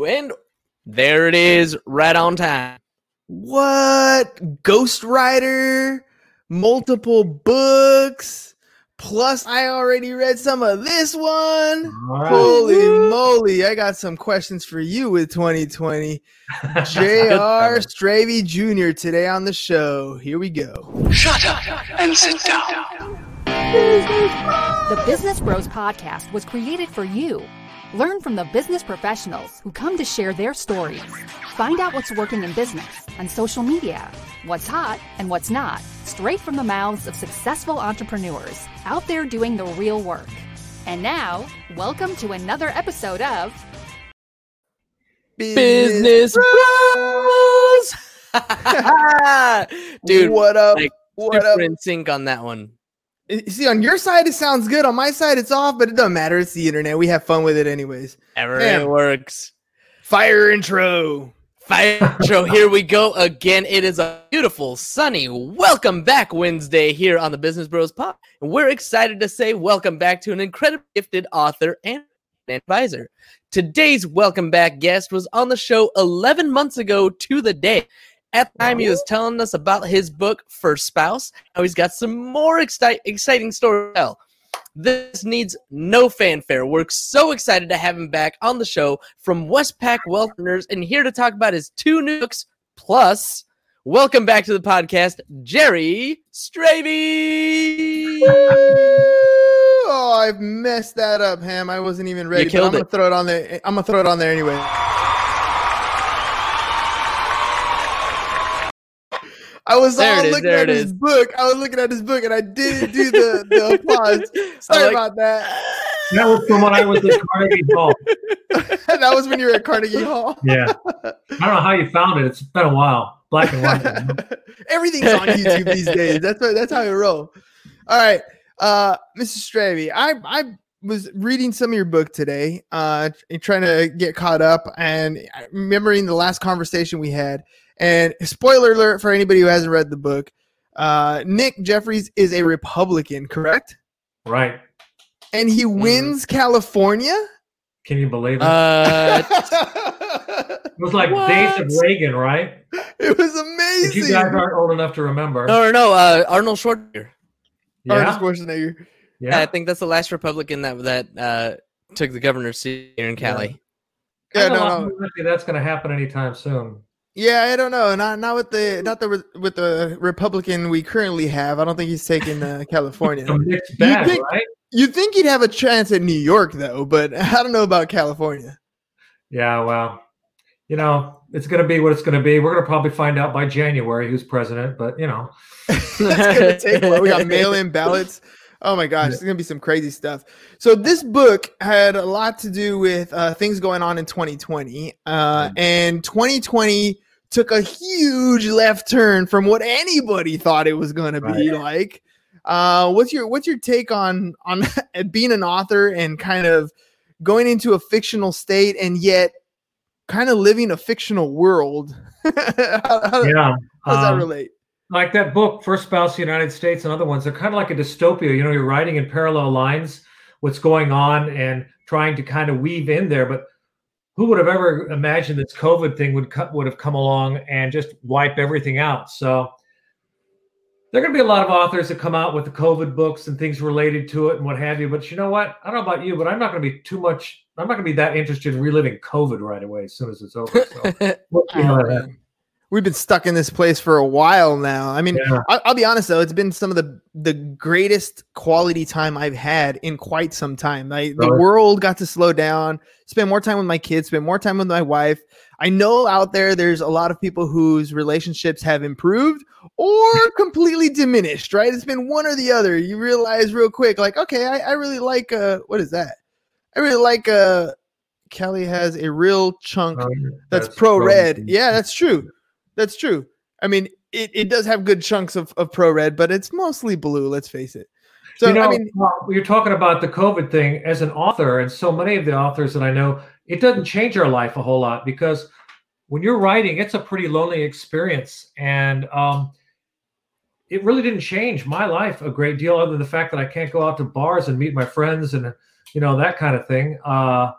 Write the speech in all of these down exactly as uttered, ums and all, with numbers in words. you, and there it is, right on time. What? Ghost Rider? Multiple books? Plus, I already read some of this one. Right. Holy moly, I got some questions for you with twenty twenty. J R Stravey Junior today on the show. Here we go. Shut up and sit down. The Business Bros Podcast was created for you. Learn from the business professionals who come to share their stories. Find out what's working in business, on social media, what's hot and what's not, straight from the mouths of successful entrepreneurs out there doing the real work. And now, welcome to another episode of Business, business Bros! Dude, what up? Like, what up? In sync on that one. See, on your side, it sounds good. On my side, it's off, but it doesn't matter. It's the internet. We have fun with it anyways. Ever it works. Fire intro. Fire intro. Here we go again. It is a beautiful, sunny, welcome back Wednesday here on the Business Bros Pod. And we're excited to say welcome back to an incredibly gifted author and advisor. Today's welcome back guest was on the show eleven months ago to the day. At the time, he was telling us about his book, First Spouse. Now he's got some more exci- exciting stories to tell. This needs no fanfare. We're so excited to have him back on the show from Westpac Wellness and here to talk about his two new books. Plus, welcome back to the podcast, Jerry Stravey. Oh, I've messed that up, Ham. I wasn't even ready. You killed I'm gonna it. Throw it on there. I'm gonna throw it on there anyway. I was all is, looking at his is. book. I was looking at his book, and I didn't do the, the applause. Sorry like, about that. That was from when I was at Carnegie Hall. That was when you were at Carnegie Hall. Yeah. I don't know how you found it. It's been a while. Black and white. Everything's on YouTube these days. That's what, that's how you roll. All right, uh, Missus Stravey, I I was reading some of your book today, uh, trying to get caught up, and remembering the last conversation we had. And spoiler alert for anybody who hasn't read the book, uh, Nick Jeffries is a Republican, correct? Right. And he wins mm. California? Can you believe it? Uh, it was like what? Days of Reagan, right? It was amazing. But you guys aren't old enough to remember. No, no, uh, Arnold Schwarzenegger. Yeah. Arnold Schwarzenegger. Yeah. I think that's the last Republican that that uh, took the governor's seat here in Cali. Yeah, yeah no, no. That's going to happen anytime soon. Yeah, I don't know. Not not with the not the with the Republican we currently have. I don't think he's taking uh, California. It's bad, you think, right? You think he'd have a chance at New York though, but I don't know about California. Yeah, well, you know, it's going to be what it's going to be. We're going to probably find out by January who's president, but you know, it's going to take. Well, we got mail-in ballots. Oh my gosh, it's going to be some crazy stuff. So this book had a lot to do with uh, things going on in twenty twenty. Uh, and twenty twenty took a huge left turn from what anybody thought it was going to be right. like. Uh, what's your what's your take on, on being an author and kind of going into a fictional state and yet kind of living a fictional world? how, how, yeah. how does that um, relate? Like that book, First Spouse, United States, and other ones, they're kind of like a dystopia. You know, you're writing in parallel lines, what's going on, and trying to kind of weave in there. But who would have ever imagined this COVID thing would co- would have come along and just wipe everything out? So there are going to be a lot of authors that come out with the COVID books and things related to it and what have you. But you know what? I don't know about you, but I'm not going to be too much. I'm not going to be that interested in reliving COVID right away as soon as it's over. So we'll see how that happens. We've been stuck in this place for a while now. I mean, yeah. I'll, I'll be honest though, it's been some of the, the greatest quality time I've had in quite some time. I, the world got to slow down, spend more time with my kids, spend more time with my wife. I know out there, there's a lot of people whose relationships have improved or completely diminished, right? It's been one or the other. You realize real quick, like, okay, I, I really like, uh, what is that? I really like, uh, Kelly has a real chunk oh, that's, that's pro-red. Pro-red. Yeah, that's true. That's true. I mean, it, it does have good chunks of, of pro-red, but it's mostly blue, let's face it. So, you know, I mean, you're talking about the COVID thing as an author, and so many of the authors that I know, it doesn't change our life a whole lot because when you're writing, it's a pretty lonely experience. And um, it really didn't change my life a great deal other than the fact that I can't go out to bars and meet my friends and, you know, that kind of thing. Uh,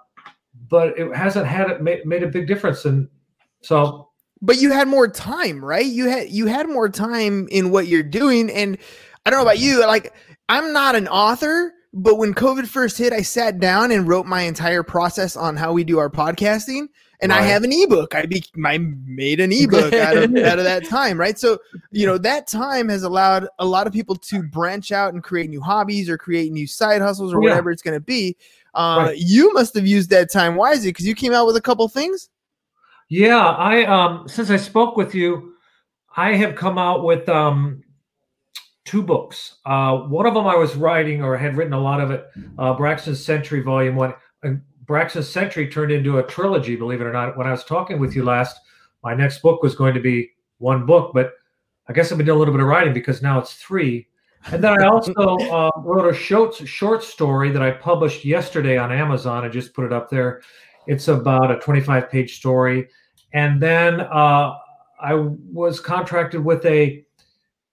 but it hasn't had it made, made a big difference. And so, but you had more time, right? You had, you had more time in what you're doing. And I don't know about you, like I'm not an author, but when COVID first hit, I sat down and wrote my entire process on how we do our podcasting. And right. I have an ebook. I, be, I made an ebook out of, out of that time, right? So, you know, that time has allowed a lot of people to branch out and create new hobbies or create new side hustles or yeah. whatever it's going to be. Uh, right. You must have used that time wisely because you came out with a couple things. Yeah, I um, since I spoke with you, I have come out with um, two books. Uh, one of them I was writing, or had written a lot of it, uh, Braxton's Century, Volume One. Braxton's Century turned into a trilogy, believe it or not. When I was talking with you last, my next book was going to be one book, but I guess I've been doing a little bit of writing because now it's three. And then I also uh, wrote a short, short story that I published yesterday on Amazon. I just put it up there. It's about a twenty-five page story. And then uh, I was contracted with a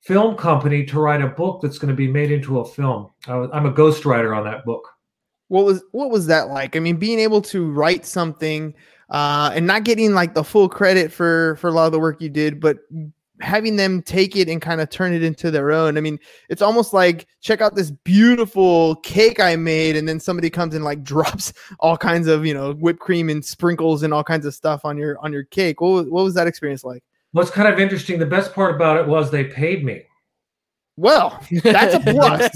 film company to write a book that's going to be made into a film. I was, I'm a ghostwriter on that book. What was what was that like? I mean, being able to write something uh, and not getting like the full credit for, for a lot of the work you did, but having them take it and kind of turn it into their own. I mean, it's almost like, check out this beautiful cake I made, and then somebody comes and like drops all kinds of, you know, whipped cream and sprinkles and all kinds of stuff on your on your cake. What, what was that experience like? Well, it's kind of interesting. The best part about it was they paid me. Well, that's a plus.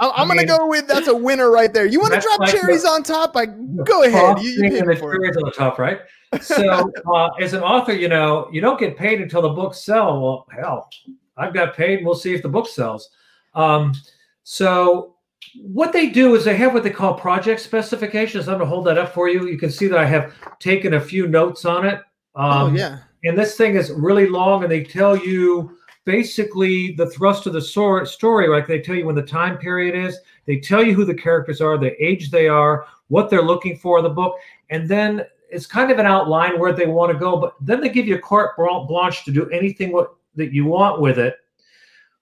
I'm I mean, going to go with that's a winner right there. You want to drop like cherries the, on top? I go ahead. You, you the cherries on the top, right? So, uh, as an author, you know, you don't get paid until the books sell. Well, hell, I've got paid. We'll see if the book sells. Um, so, what they do is they have what they call project specifications. I'm going to hold that up for you. You can see that I have taken a few notes on it. Um, oh yeah. And this thing is really long, and they tell you basically the thrust of the story, like they tell you when the time period is, they tell you who the characters are, the age they are, what they're looking for in the book, and then it's kind of an outline where they want to go, but then they give you carte blanche to do anything what, that you want with it,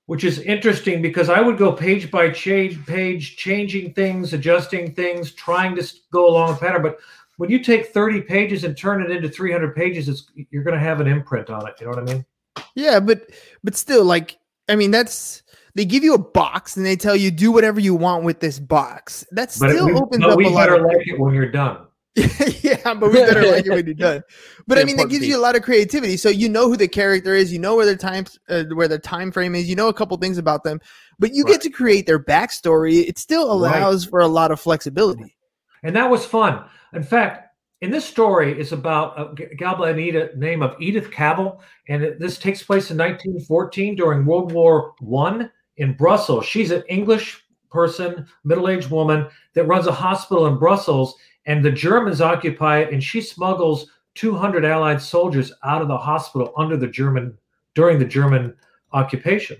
which is interesting because I would go page by page, page, changing things, adjusting things, trying to go along a pattern, but when you take thirty pages and turn it into three hundred pages, it's, you're going to have an imprint on it, you know what I mean? Yeah, but but still, like, I mean, that's, they give you a box and they tell you do whatever you want with this box. That still but opens no, up a lot of. We better like it when you're done. Yeah, but we better like it when you're done. But I mean, that gives piece. you a lot of creativity. So you know who the character is, you know where their time uh, where their time frame is, you know a couple things about them, but you right. get to create their backstory. It still allows right. for a lot of flexibility. And that was fun. In fact, in this story, it's about a gal by the name of Edith Cavell, and it, this takes place in nineteen fourteen during World War One in Brussels. She's an English person, middle-aged woman, that runs a hospital in Brussels, and the Germans occupy it, and she smuggles two hundred Allied soldiers out of the hospital under the German during the German occupation.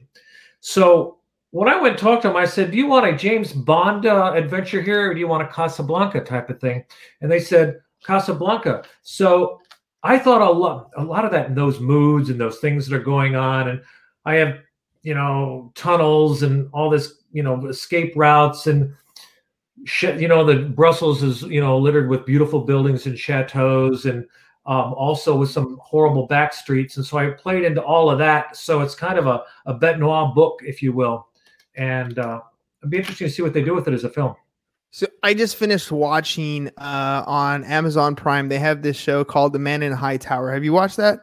So when I went and talked to him, I said, do you want a James Bond uh, adventure here, or do you want a Casablanca type of thing? And they said, Casablanca. So I thought a lot, a lot of that, those moods and those things that are going on. And I have, you know, tunnels and all this, you know, escape routes and shit, you know, the Brussels is, you know, littered with beautiful buildings and chateaus and um, also with some horrible back streets. And so I played into all of that. So it's kind of a, a bête noire book, if you will. And uh, it'd be interesting to see what they do with it as a film. So I just finished watching uh, on Amazon Prime. They have this show called The Man in High Tower. Have you watched that?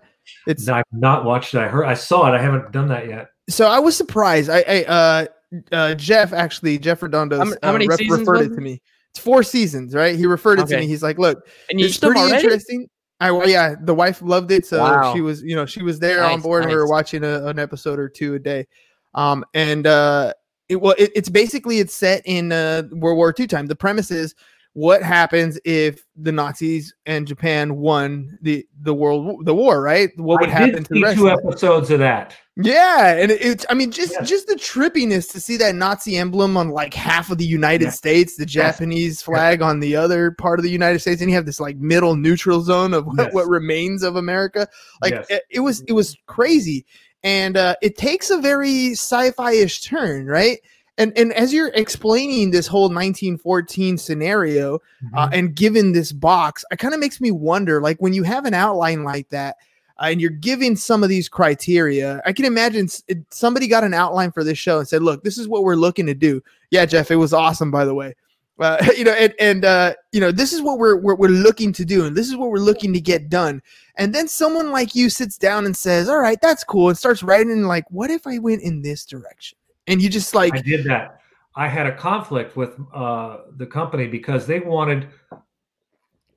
It's no, I've not watched it. I heard, I saw it. I haven't done that yet. So I was surprised. I, I uh, uh, Jeff actually, Jeff Redondo, how, how uh, many ref- seasons referred it to me. It's four seasons, right? He referred it okay. to me. He's like, "Look, and you it's pretty already? interesting." I well, yeah, the wife loved it, so wow. she was, you know, she was there nice, on board. Nice. We were watching a, an episode or two a day, um, and. uh It, well, it, it's basically it's set in uh, World War Two time. The premise is what happens if the Nazis and Japan won the, the world the war, right? What would I happen did to see the rest? Two episodes of that. Yeah, and it's it, I mean just yeah. just the trippiness to see that Nazi emblem on like half of the United yeah. States, the Japanese yes. flag yeah. on the other part of the United States, and you have this like middle neutral zone of what, yes. what remains of America. Like yes. it, it was it was crazy. And uh, it takes a very sci-fi-ish turn, right? And and as you're explaining this whole nineteen fourteen scenario, mm-hmm. uh, and given this box, it kind of makes me wonder, like, when you have an outline like that, uh, and you're giving some of these criteria, I can imagine somebody got an outline for this show and said, look, this is what we're looking to do. Yeah, Jeff, it was awesome, by the way. Uh, you know, and, and uh, you know, this is what we're, we're we're looking to do, and this is what we're looking to get done. And then someone like you sits down and says, all right, that's cool, and starts writing, like, what if I went in this direction? And you just like... I did that. I had a conflict with uh, the company because they wanted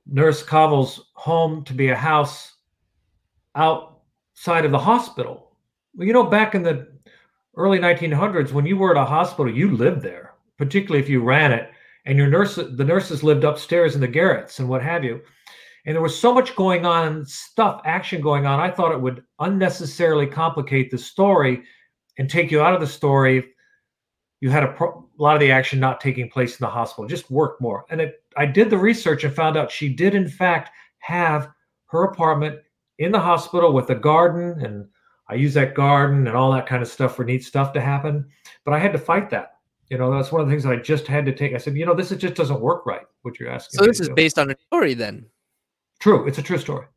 Nurse Cavell's home to be a house outside of the hospital. Well, you know, back in the early nineteen hundreds, when you were at a hospital, you lived there, particularly if you ran it. And your nurse, the nurses lived upstairs in the garrets and what have you. And there was so much going on, stuff, action going on. I thought it would unnecessarily complicate the story and take you out of the story if you had a, pro- a lot of the action not taking place in the hospital. Just work more. And it, I did the research and found out she did, in fact, have her apartment in the hospital with a garden. And I use that garden and all that kind of stuff for neat stuff to happen. But I had to fight that. You know, that's one of the things that I just had to take. I said, you know, this is, just doesn't work right, what you're asking. So this is based on a story then? True. It's a true story.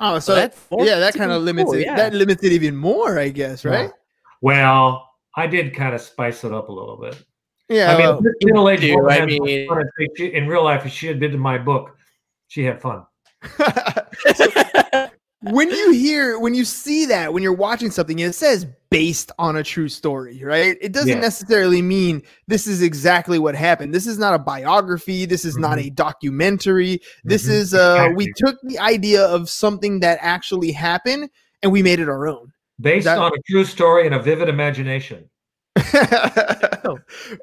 Oh, so that's, yeah, that kind of limits it. That limits it even more, I guess, right? Well, I did kind of spice it up a little bit. Yeah. I mean, middle-aged woman, I mean, in real life, if she had been in my book, she had fun. When you hear, when you see that, when you're watching something, it says based on a true story, right? It doesn't yeah. necessarily mean this is exactly what happened. This is not a biography. This is mm-hmm. not a documentary. Mm-hmm. This is, uh, exactly. we took the idea of something that actually happened and we made it our own. Based that- on a true story and a vivid imagination. and,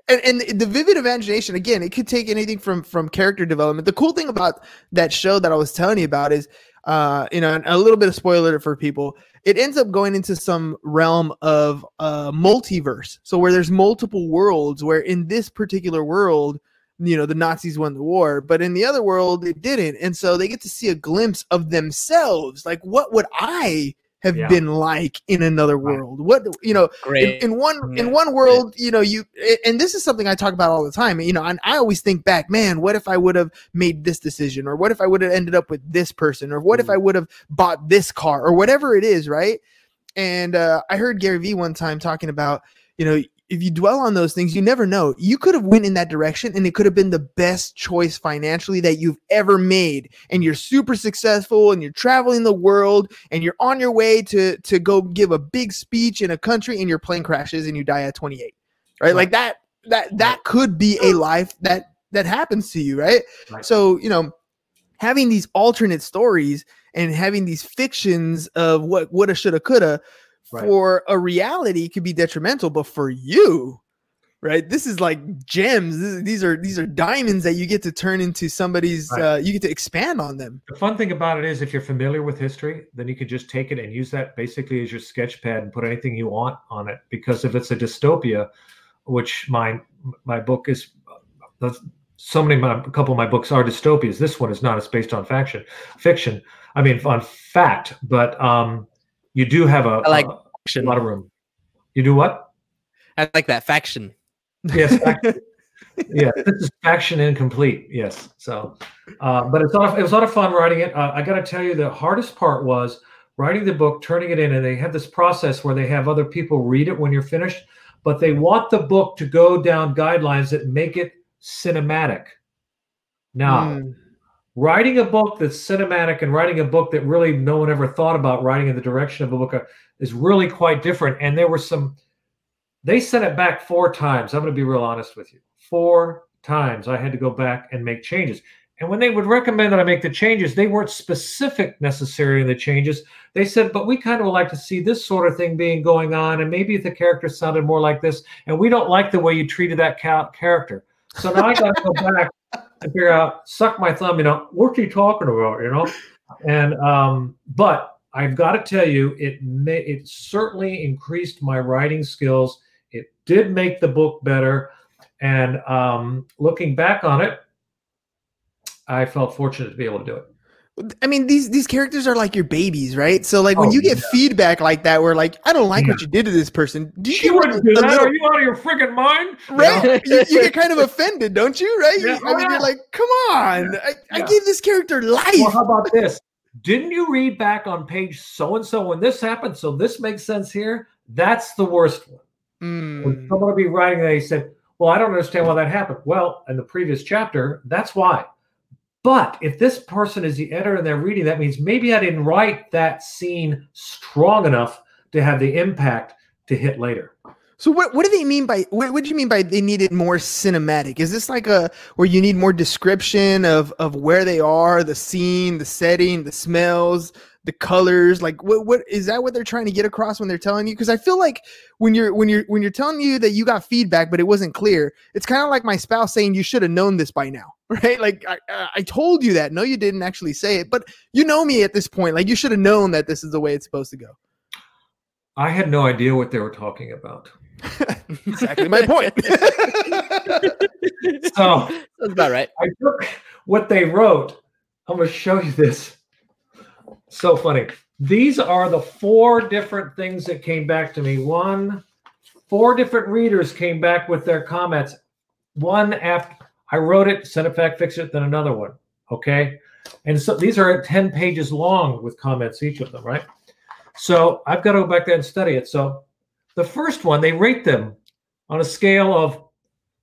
and the vivid imagination, again, it could take anything from, from character development. The cool thing about that show that I was telling you about is, Uh, you know, a little bit of spoiler for people. It ends up going into some realm of uh, multiverse. So where there's multiple worlds, where in this particular world, you know, the Nazis won the war, but in the other world, they didn't. And so they get to see a glimpse of themselves. Like, what would I have yeah. been like in another world? What, you know, in, in one, in one world, you know, you, and this is something I talk about all the time, you know, and I always think back, man, what if I would have made this decision, or what if I would have ended up with this person, or what if I would have bought this car, or whatever it is. Right. And, uh, I heard Gary Vee one time talking about, you know, if you dwell on those things, you never know. You could have went in that direction and it could have been the best choice financially that you've ever made. And you're super successful and you're traveling the world and you're on your way to, to go give a big speech in a country and your plane crashes and you die at twenty-eight, right? Like that, that, that could be a life that, that happens to you. Right. right. So, you know, having these alternate stories and having these fictions of what woulda, shoulda, coulda, right. for a reality could be detrimental, but for you, right? This is like gems. This, these are these are diamonds that you get to turn into somebody's, right. uh, you get to expand on them. The fun thing about it is if you're familiar with history, then you can just take it and use that basically as your sketch pad and put anything you want on it. Because if it's a dystopia, which my my book is, so many, my, a couple of my books are dystopias. This one is not. It's based on faction, fiction. I mean, on fact, but... um You do have a, I like a, a lot of room. You do what? I like that faction. Yes. Faction. yeah, this is faction incomplete. Yes. So, uh, but it's not, it was a lot of fun writing it. Uh, I got to tell you, the hardest part was writing the book, turning it in, and they have this process where they have other people read it when you're finished, but they want the book to go down guidelines that make it cinematic. Now, mm. writing a book that's cinematic and writing a book that really no one ever thought about writing in the direction of a book is really quite different. And there were some, they sent it back four times. I'm going to be real honest with you. Four times I had to go back and make changes. And when they would recommend that I make the changes, they weren't specific necessarily in the changes. They said, but we kind of would like to see this sort of thing being going on. And maybe if the character sounded more like this, and we don't like the way you treated that ca- character. So now I got to go back. To figure out, suck my thumb, you know, what are you talking about, you know? And, um, but I've got to tell you, it may, it certainly increased my writing skills. It did make the book better. And um, looking back on it, I felt fortunate to be able to do it. I mean, these these characters are like your babies, right? So, like, when oh, you get yeah. feedback like that, where like, I don't like yeah. what you did to this person. Do you she wouldn't do that? Little, are you out of your freaking mind? Right? Yeah. you, you get kind of offended, don't you? Right? Yeah. You, I mean, you're like, come on! Yeah. I, I yeah. gave this character life. Well, how about this? Didn't you read back on page so and so when this happened? So this makes sense here. That's the worst one. Mm. When someone would be writing, they said, "Well, I don't understand why that happened." Well, in the previous chapter, that's why. But if this person is the editor and they're reading, that means maybe I didn't write that scene strong enough to have the impact to hit later. So what what do they mean by, what, what do you mean by they needed more cinematic? Is this like a, where you need more description of, of where they are, the scene, the setting, the smells, the colors? Like what, what is that what they're trying to get across when they're telling you? Cause I feel like when you're, when you're, when you're telling you that you got feedback, but it wasn't clear, it's kind of like my spouse saying you should have known this by now. Right? Like I, I told you that. No, you didn't actually say it, but you know me at this point. Like you should have known that this is the way it's supposed to go. I had no idea what they were talking about. Exactly my point. So that's about right. I took what they wrote. I'm going to show you this. So funny. These are the four different things that came back to me. One, four different readers came back with their comments. One after I wrote it, sent it back, fixed it, then another one. Okay. And so these are ten pages long with comments, each of them, right? So I've got to go back there and study it. So the first one, they rate them on a scale of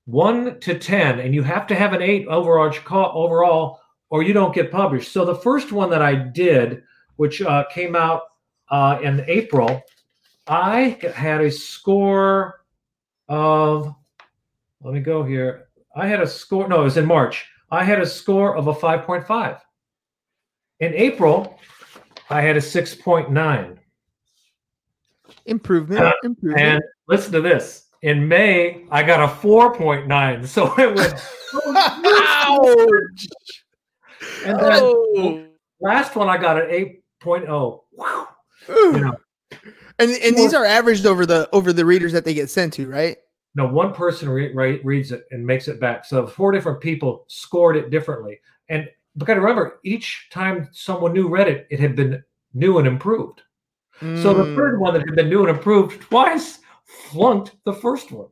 one to ten, and you have to have an eight overall or you don't get published. So the first one that I did, which uh, came out uh, in April, I had a score of, let me go here. I had a score, no, it was in March. I had a score of a five point five. In April, I had a six point nine. Improvement, uh, improvement. And listen to this. In May, I got a four point nine. So it went. And then oh. last one, I got an eight point oh. Wow. You know. And and these are averaged over the over the readers that they get sent to, right? No, one person re- re- reads it and makes it back. So four different people scored it differently. And because remember, each time someone new read it, it had been new and improved. So the third one that had been new and improved twice flunked the first one.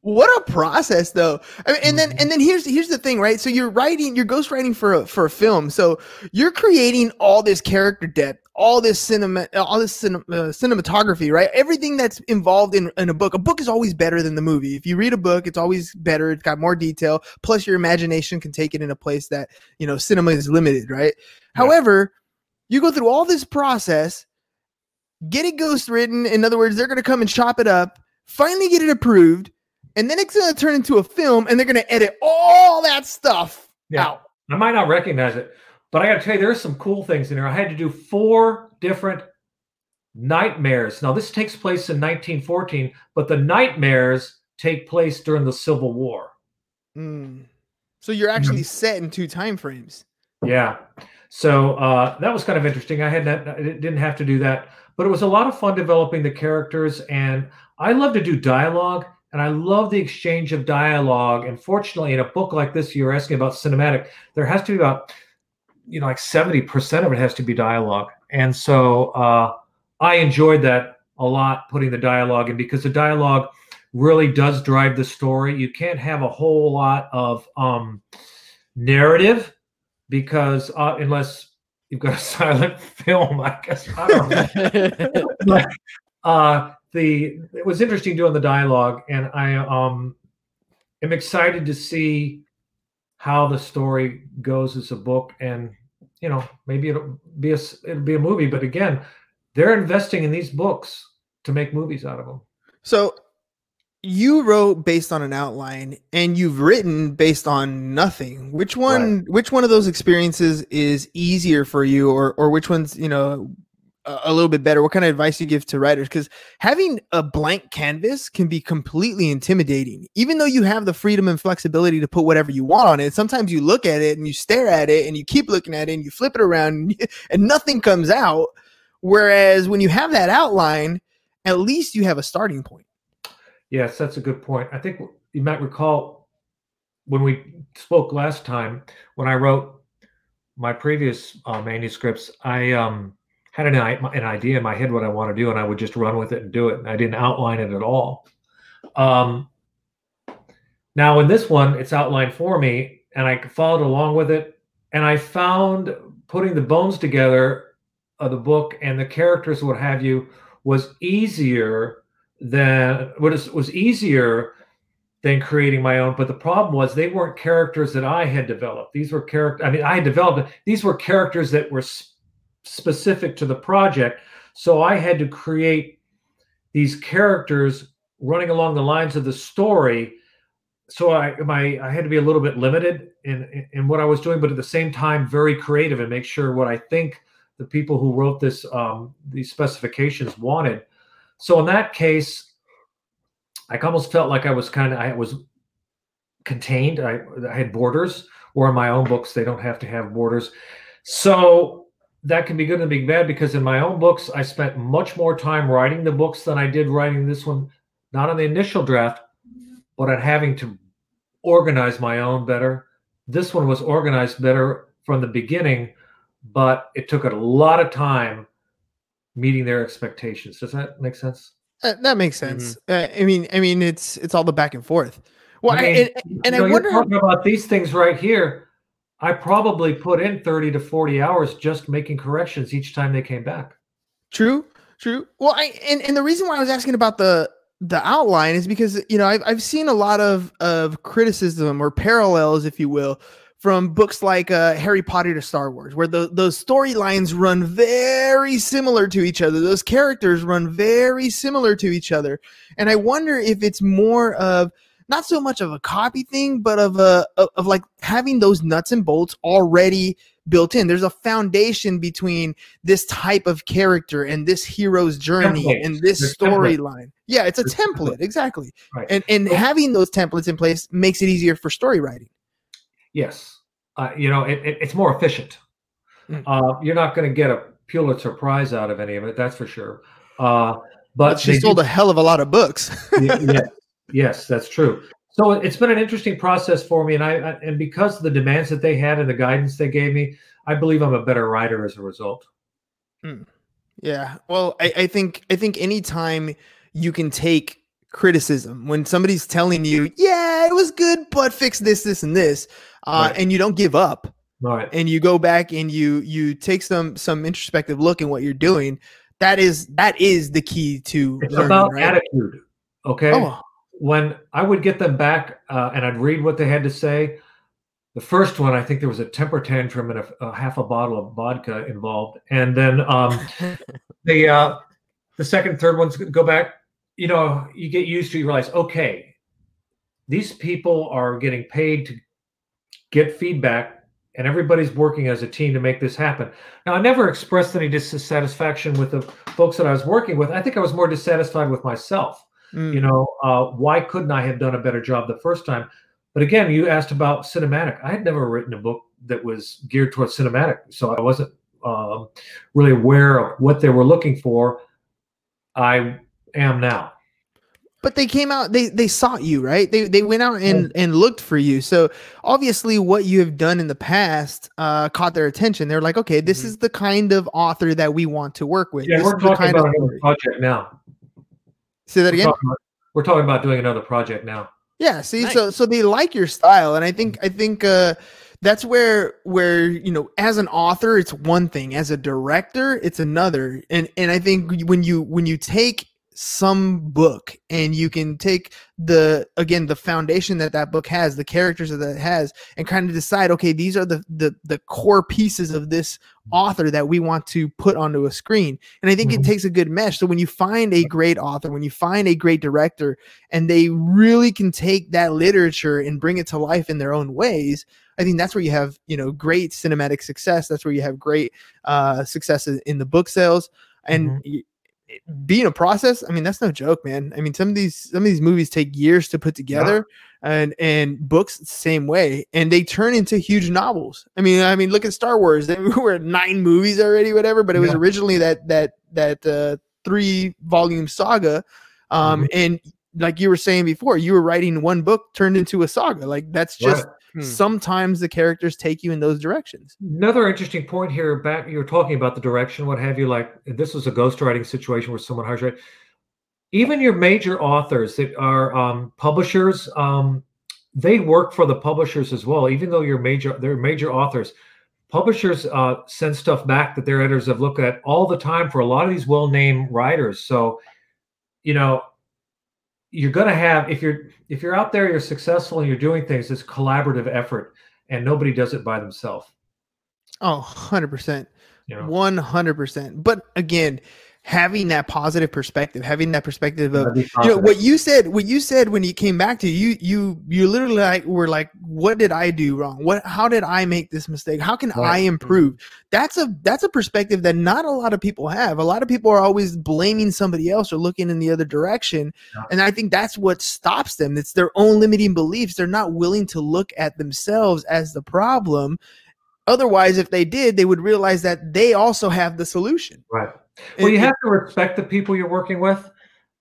What a process, though. I mean, and then and then here's here's the thing, right? So you're writing, you're ghostwriting for a, for a film. So you're creating all this character depth, all this cinema, all this cin- uh, cinematography, right? Everything that's involved in, in a book. A book is always better than the movie. If you read a book, it's always better. It's got more detail. Plus, your imagination can take it in a place that, you know, cinema is limited, right? Yeah. However, you go through all this process, get it ghostwritten. In other words, they're going to come and chop it up, finally get it approved, and then it's going to turn into a film, and they're going to edit all that stuff yeah. out. I might not recognize it, but I got to tell you, there are some cool things in there. I had to do four different nightmares. Now, this takes place in nineteen fourteen, but the nightmares take place during the Civil War. Mm. So you're actually mm-hmm. set in two time frames. Yeah. So uh, that was kind of interesting. I had not, I didn't have to do that, but it was a lot of fun developing the characters. And I love to do dialogue, and I love the exchange of dialogue. And fortunately, in a book like this, you're asking about cinematic. There has to be about, you know, like seventy percent of it has to be dialogue. And so uh, I enjoyed that a lot, putting the dialogue in, because the dialogue really does drive the story. You can't have a whole lot of um, narrative. Because uh, unless you've got a silent film, I guess I don't know. But, uh, the it was interesting doing the dialogue, and I um, am excited to see how the story goes as a book. And you know, maybe it'll be a it'll be a movie. But again, they're investing in these books to make movies out of them. So you wrote based on an outline, and you've written based on nothing. Which one, right. which one of those experiences is easier for you, or, or which one's, you know, a, a little bit better? What kind of advice do you give to writers? Because having a blank canvas can be completely intimidating, even though you have the freedom and flexibility to put whatever you want on it. Sometimes you look at it and you stare at it and you keep looking at it and you flip it around and nothing comes out. Whereas when you have that outline, at least you have a starting point. Yes, that's a good point. I think you might recall when we spoke last time, when I wrote my previous uh, manuscripts, I um, had an, an idea in my head what I want to do, and I would just run with it and do it. And I didn't outline it at all. Um, now in this one, it's outlined for me, and I followed along with it. And I found putting the bones together of the book and the characters, what have you, was easier than what is was easier than creating my own. But the problem was they weren't characters that I had developed. These were character. I mean, I had developed. These were characters that were sp- specific to the project. So I had to create these characters running along the lines of the story. So I my I had to be a little bit limited in, in, in what I was doing, but at the same time, very creative and make sure what I think the people who wrote this um, these specifications wanted. So in that case, I almost felt like I was kind of I was contained. I, I had borders, where in my own books they don't have to have borders. So that can be good and be bad, because in my own books I spent much more time writing the books than I did writing this one, not on the initial draft, but on having to organize my own better. This one was organized better from the beginning, but it took a lot of time meeting their expectations. Does that make sense? Uh, that makes sense. Mm-hmm. Uh, I mean, I mean, it's it's all the back and forth. Well, I mean, I, and, and you know, I wonder you're talking how... about these things right here. I probably put in thirty to forty hours just making corrections each time they came back. True, true. Well, I and, and the reason why I was asking about the the outline is because, you know, I've, I've seen a lot of, of criticism or parallels, if you will, from books like uh, Harry Potter to Star Wars, where the, those storylines run very similar to each other. Those characters run very similar to each other. And I wonder if it's more of not so much of a copy thing, but of a, of, of like having those nuts and bolts already built in. There's a foundation between this type of character and this hero's journey templates. And this storyline. Yeah, it's a There's template. template. Exactly. Right. And and so, having those templates in place makes it easier for story writing. Yes. Uh, you know, it, it, it's more efficient. Mm. Uh, you're not going to get a Pulitzer Prize out of any of it. That's for sure. Uh, but, but she sold do, a hell of a lot of books. yeah, yeah, yes, that's true. So it's been an interesting process for me, and I, I and because of the demands that they had and the guidance they gave me, I believe I'm a better writer as a result. Hmm. Yeah. Well, I, I think I think anytime you can take criticism, when somebody's telling you, "Yeah, it was good, but fix this, this, and this," uh, right. and you don't give up, right? And you go back and you you take some some introspective look at what you're doing. That is that is the key to it's learning, about right? attitude. Okay. Oh. When I would get them back uh, and I'd read what they had to say, the first one, I think there was a temper tantrum and a, a half a bottle of vodka involved. And then um, the uh, the second, third ones go back. You know, you get used to, you realize, okay, these people are getting paid to get feedback, and everybody's working as a team to make this happen. Now, I never expressed any dissatisfaction with the folks that I was working with. I think I was more dissatisfied with myself. Mm. You know, uh, why couldn't I have done a better job the first time? But again, you asked about cinematic. I had never written a book that was geared towards cinematic, so I wasn't um, really aware of what they were looking for. I am now. But they came out, they they sought you, right? They they went out and, yeah. and looked for you. So obviously what you have done in the past uh, caught their attention. They're like, okay, this mm-hmm. is the kind of author that we want to work with. Yeah, this we're talking about a project now. Say that again? We're talking about, we're talking about doing another project now. Yeah. See, nice. so, so they like your style. And I think, I think, uh, that's where, where, you know, as an author, it's one thing, as a director, it's another. And, and I think when you, when you take some book and you can take the, again, the foundation that that book has, the characters that it has, and kind of decide, okay, these are the, the, the core pieces of this author that we want to put onto a screen. And I think mm-hmm. it takes a good mesh. So when you find a great author, when you find a great director, and they really can take that literature and bring it to life in their own ways, I think that's where you have, you know, great cinematic success. That's where you have great uh, success in the book sales. And mm-hmm. it, being a process, I mean, that's no joke, man. I mean, some of these some of these movies take years to put together. Yeah. And and books the same way, and they turn into huge novels. I mean, I mean, look at Star Wars. They were at nine movies already, whatever. But it was yeah. originally that that that uh, three volume saga, um, mm-hmm. and like you were saying before, you were writing one book turned into a saga. Like that's just right. hmm. sometimes the characters take you in those directions. Another interesting point here, back you were talking about the direction, what have you, like this was a ghostwriting situation where someone hires you. Even your major authors that are um, publishers, um, they work for the publishers as well. Even though you're major, they're major authors, publishers uh, send stuff back that their editors have looked at all the time for a lot of these well-named writers. So, you know, you're going to have, if you're if you're out there, you're successful and you're doing things, it's collaborative effort, and nobody does it by themselves. Oh, one hundred percent. You know? one hundred percent. But again, having that positive perspective, having that perspective of, you know, what you said, what you said when you came back to you, you, you literally like were like, what did I do wrong? What, how did I make this mistake? How can right. I improve? That's a, that's a perspective that not a lot of people have. A lot of people are always blaming somebody else or looking in the other direction. Yeah. And I think that's what stops them. It's their own limiting beliefs. They're not willing to look at themselves as the problem. Otherwise, if they did, they would realize that they also have the solution. Right. Well, you have to respect the people you're working with.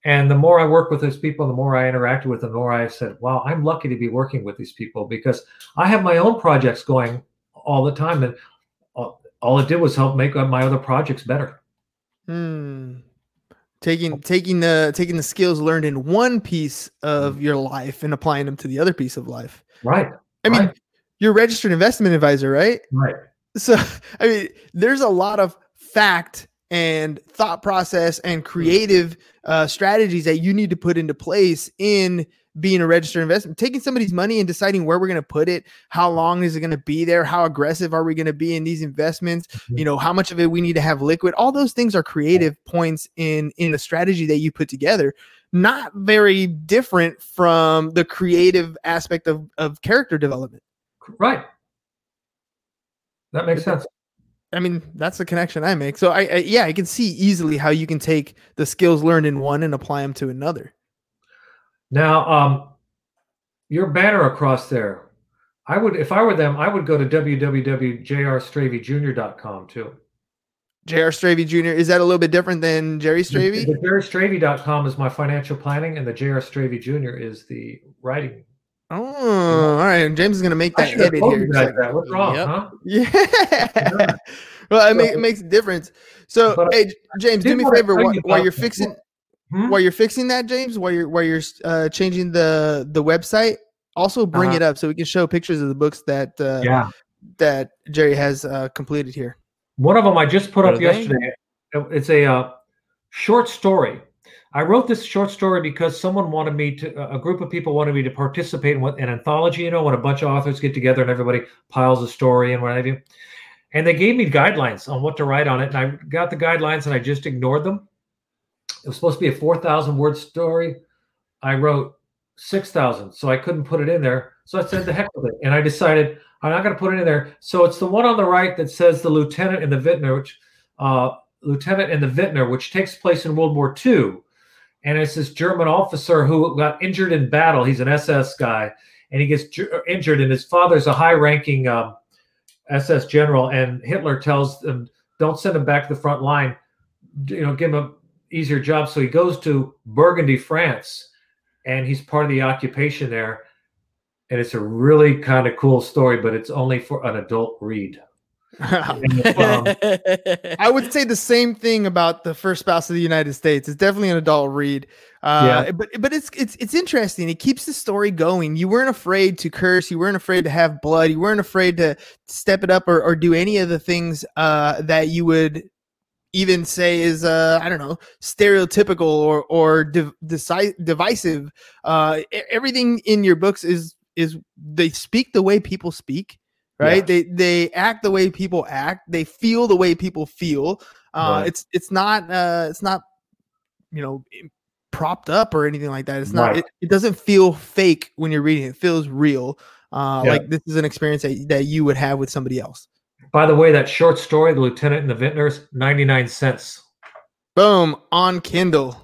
And the more I work with those people, the more I interacted with them, the more I said, wow, I'm lucky to be working with these people, because I have my own projects going all the time. And all, all it did was help make my other projects better. Hmm. Taking, taking the, taking the skills learned in one piece of your life and applying them to the other piece of life. Right. I mean, right. You're a registered investment advisor, right? Right. So, I mean, there's a lot of fact and thought process and creative uh, strategies that you need to put into place in being a registered investment, taking somebody's money and deciding where we're going to put it. How long is it going to be there? How aggressive are we going to be in these investments? You know, how much of it we need to have liquid. All those things are creative points in, in the strategy that you put together. Not very different from the creative aspect of, of character development. Right. That makes sense. I mean, that's the connection I make. So I, I, yeah, I can see easily how you can take the skills learned in one and apply them to another. Now, um, your banner across there, I would, if I were them, I would go to w w w dot j r stravey junior dot com too. J R. Stravey Junior Is that a little bit different than Jerry Stravey? The, the j r stravey dot com is my financial planning, and the J R. Stravey Junior is the writing. Oh, all right. James is going to make that edit here. Like, that. What's wrong, yep. huh? Yeah. Well, it, make, it makes a difference. So, but hey, James, do me a favor while, while you're fixing, hmm? while you're fixing that, James, while you're while you're uh, changing the the website, also bring uh-huh. it up so we can show pictures of the books that uh, yeah. that Jerry has uh, completed here. One of them I just put what up yesterday. They? It's a uh, short story. I wrote this short story because someone wanted me to, a group of people wanted me to participate in an anthology, you know, when a bunch of authors get together and everybody piles a story and what have you. And they gave me guidelines on what to write on it. And I got the guidelines and I just ignored them. It was supposed to be a four thousand word story. I wrote six thousand, so I couldn't put it in there. So I said, the heck with it. And I decided I'm not going to put it in there. So it's the one on the right that says The Lieutenant and the Vintner, which, uh, Lieutenant and the Vintner, which takes place in World War Two. And it's this German officer who got injured in battle. He's an S S guy, and he gets ju- injured. And his father's a high-ranking um, S S general. And Hitler tells him, "Don't send him back to the front line. You know, give him an easier job." So he goes to Burgundy, France, and he's part of the occupation there. And it's a really kind of cool story, but it's only for an adult read. I would say the same thing about The First Spouse of the United States. It's definitely an adult read, uh, yeah. but but it's it's it's interesting. It keeps the story going. You weren't afraid to curse. You weren't afraid to have blood. You weren't afraid to step it up or, or do any of the things uh, that you would even say is uh, I don't know, stereotypical or or div- deci- divisive. Uh, everything in your books is is they speak the way people speak. Right. Yeah. They they act the way people act. They feel the way people feel. Uh, right. It's it's not uh, it's not, you know, propped up or anything like that. It's not right. it, it doesn't feel fake when you're reading. It feels real. Uh, yeah. Like this is an experience that, that you would have with somebody else. By the way, that short story, The Lieutenant and the Vintners, ninety-nine cents. Boom, on Kindle.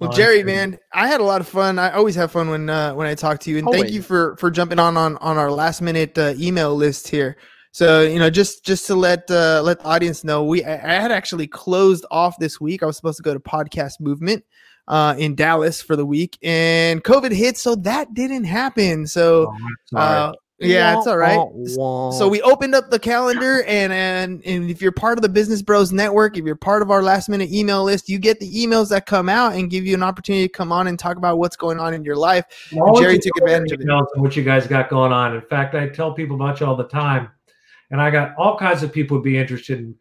Well, Jerry, man, I had a lot of fun. I always have fun when uh, when I talk to you, and always. Thank you for, for jumping on, on, on our last minute uh, email list here. So, you know, just just to let uh, let the audience know, we I had actually closed off this week. I was supposed to go to Podcast Movement uh, in Dallas for the week, and COVID hit, so that didn't happen. So, uh, Yeah, it's all right. So we opened up the calendar, and, and and if you're part of the Business Bros Network, if you're part of our last minute email list, you get the emails that come out and give you an opportunity to come on and talk about what's going on in your life. Well, Jerry took advantage of it. What you guys got going on. In fact, I tell people about you all the time, and I got all kinds of people would be interested in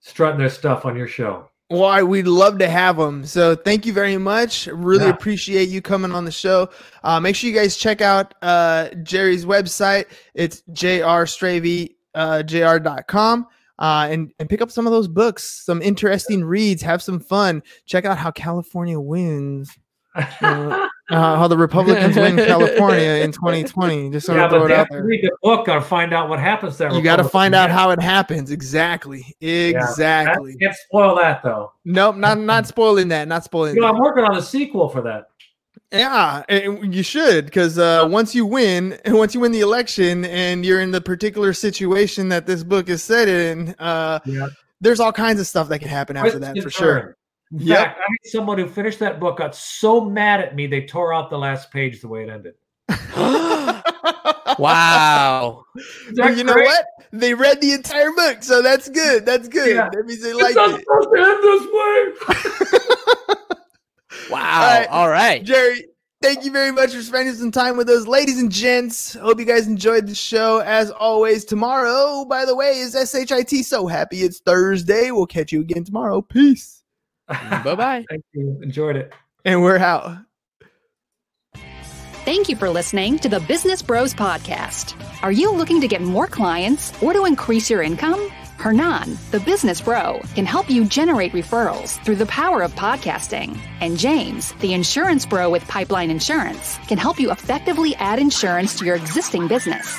strutting their stuff on your show. Why, we'd love to have them. So thank you very much. Really yeah. appreciate you coming on the show. Uh, make sure you guys check out uh, Jerry's website. It's J R Stravey J R dot com uh, and, and pick up some of those books, some interesting reads, have some fun. Check out How California Wins. Uh, uh, how the Republicans win California in twenty twenty. Just sort yeah, of throw it out there. Read the book or find out what happens there. You got to find out how it happens. Exactly. Exactly. Yeah, can't spoil that though. Nope. Not not spoiling that. Not spoiling. You know, that. I'm working on a sequel for that. Yeah, you should, because uh, once you win, once you win the election, and you're in the particular situation that this book is set in, uh, yeah. there's all kinds of stuff that can happen after that for sure. In yep. fact, I had someone who finished that book got so mad at me they tore out the last page the way it ended. Wow. Well, you great? know what? They read the entire book, so that's good. That's good. Yeah. That means they like it. It's not supposed to end this way. Wow. All right. All right. Jerry, thank you very much for spending some time with us. Ladies and gents, hope you guys enjoyed the show. As always, tomorrow, by the way, is S H I T So Happy It's Thursday. We'll catch you again tomorrow. Peace. Bye-bye. Thank you. Enjoyed it. And we're out. Thank you for listening to the Business Bros Podcast. Are you looking to get more clients or to increase your income? Hernan, the business bro, can help you generate referrals through the power of podcasting. And James, the insurance bro with Pipeline Insurance, can help you effectively add insurance to your existing business.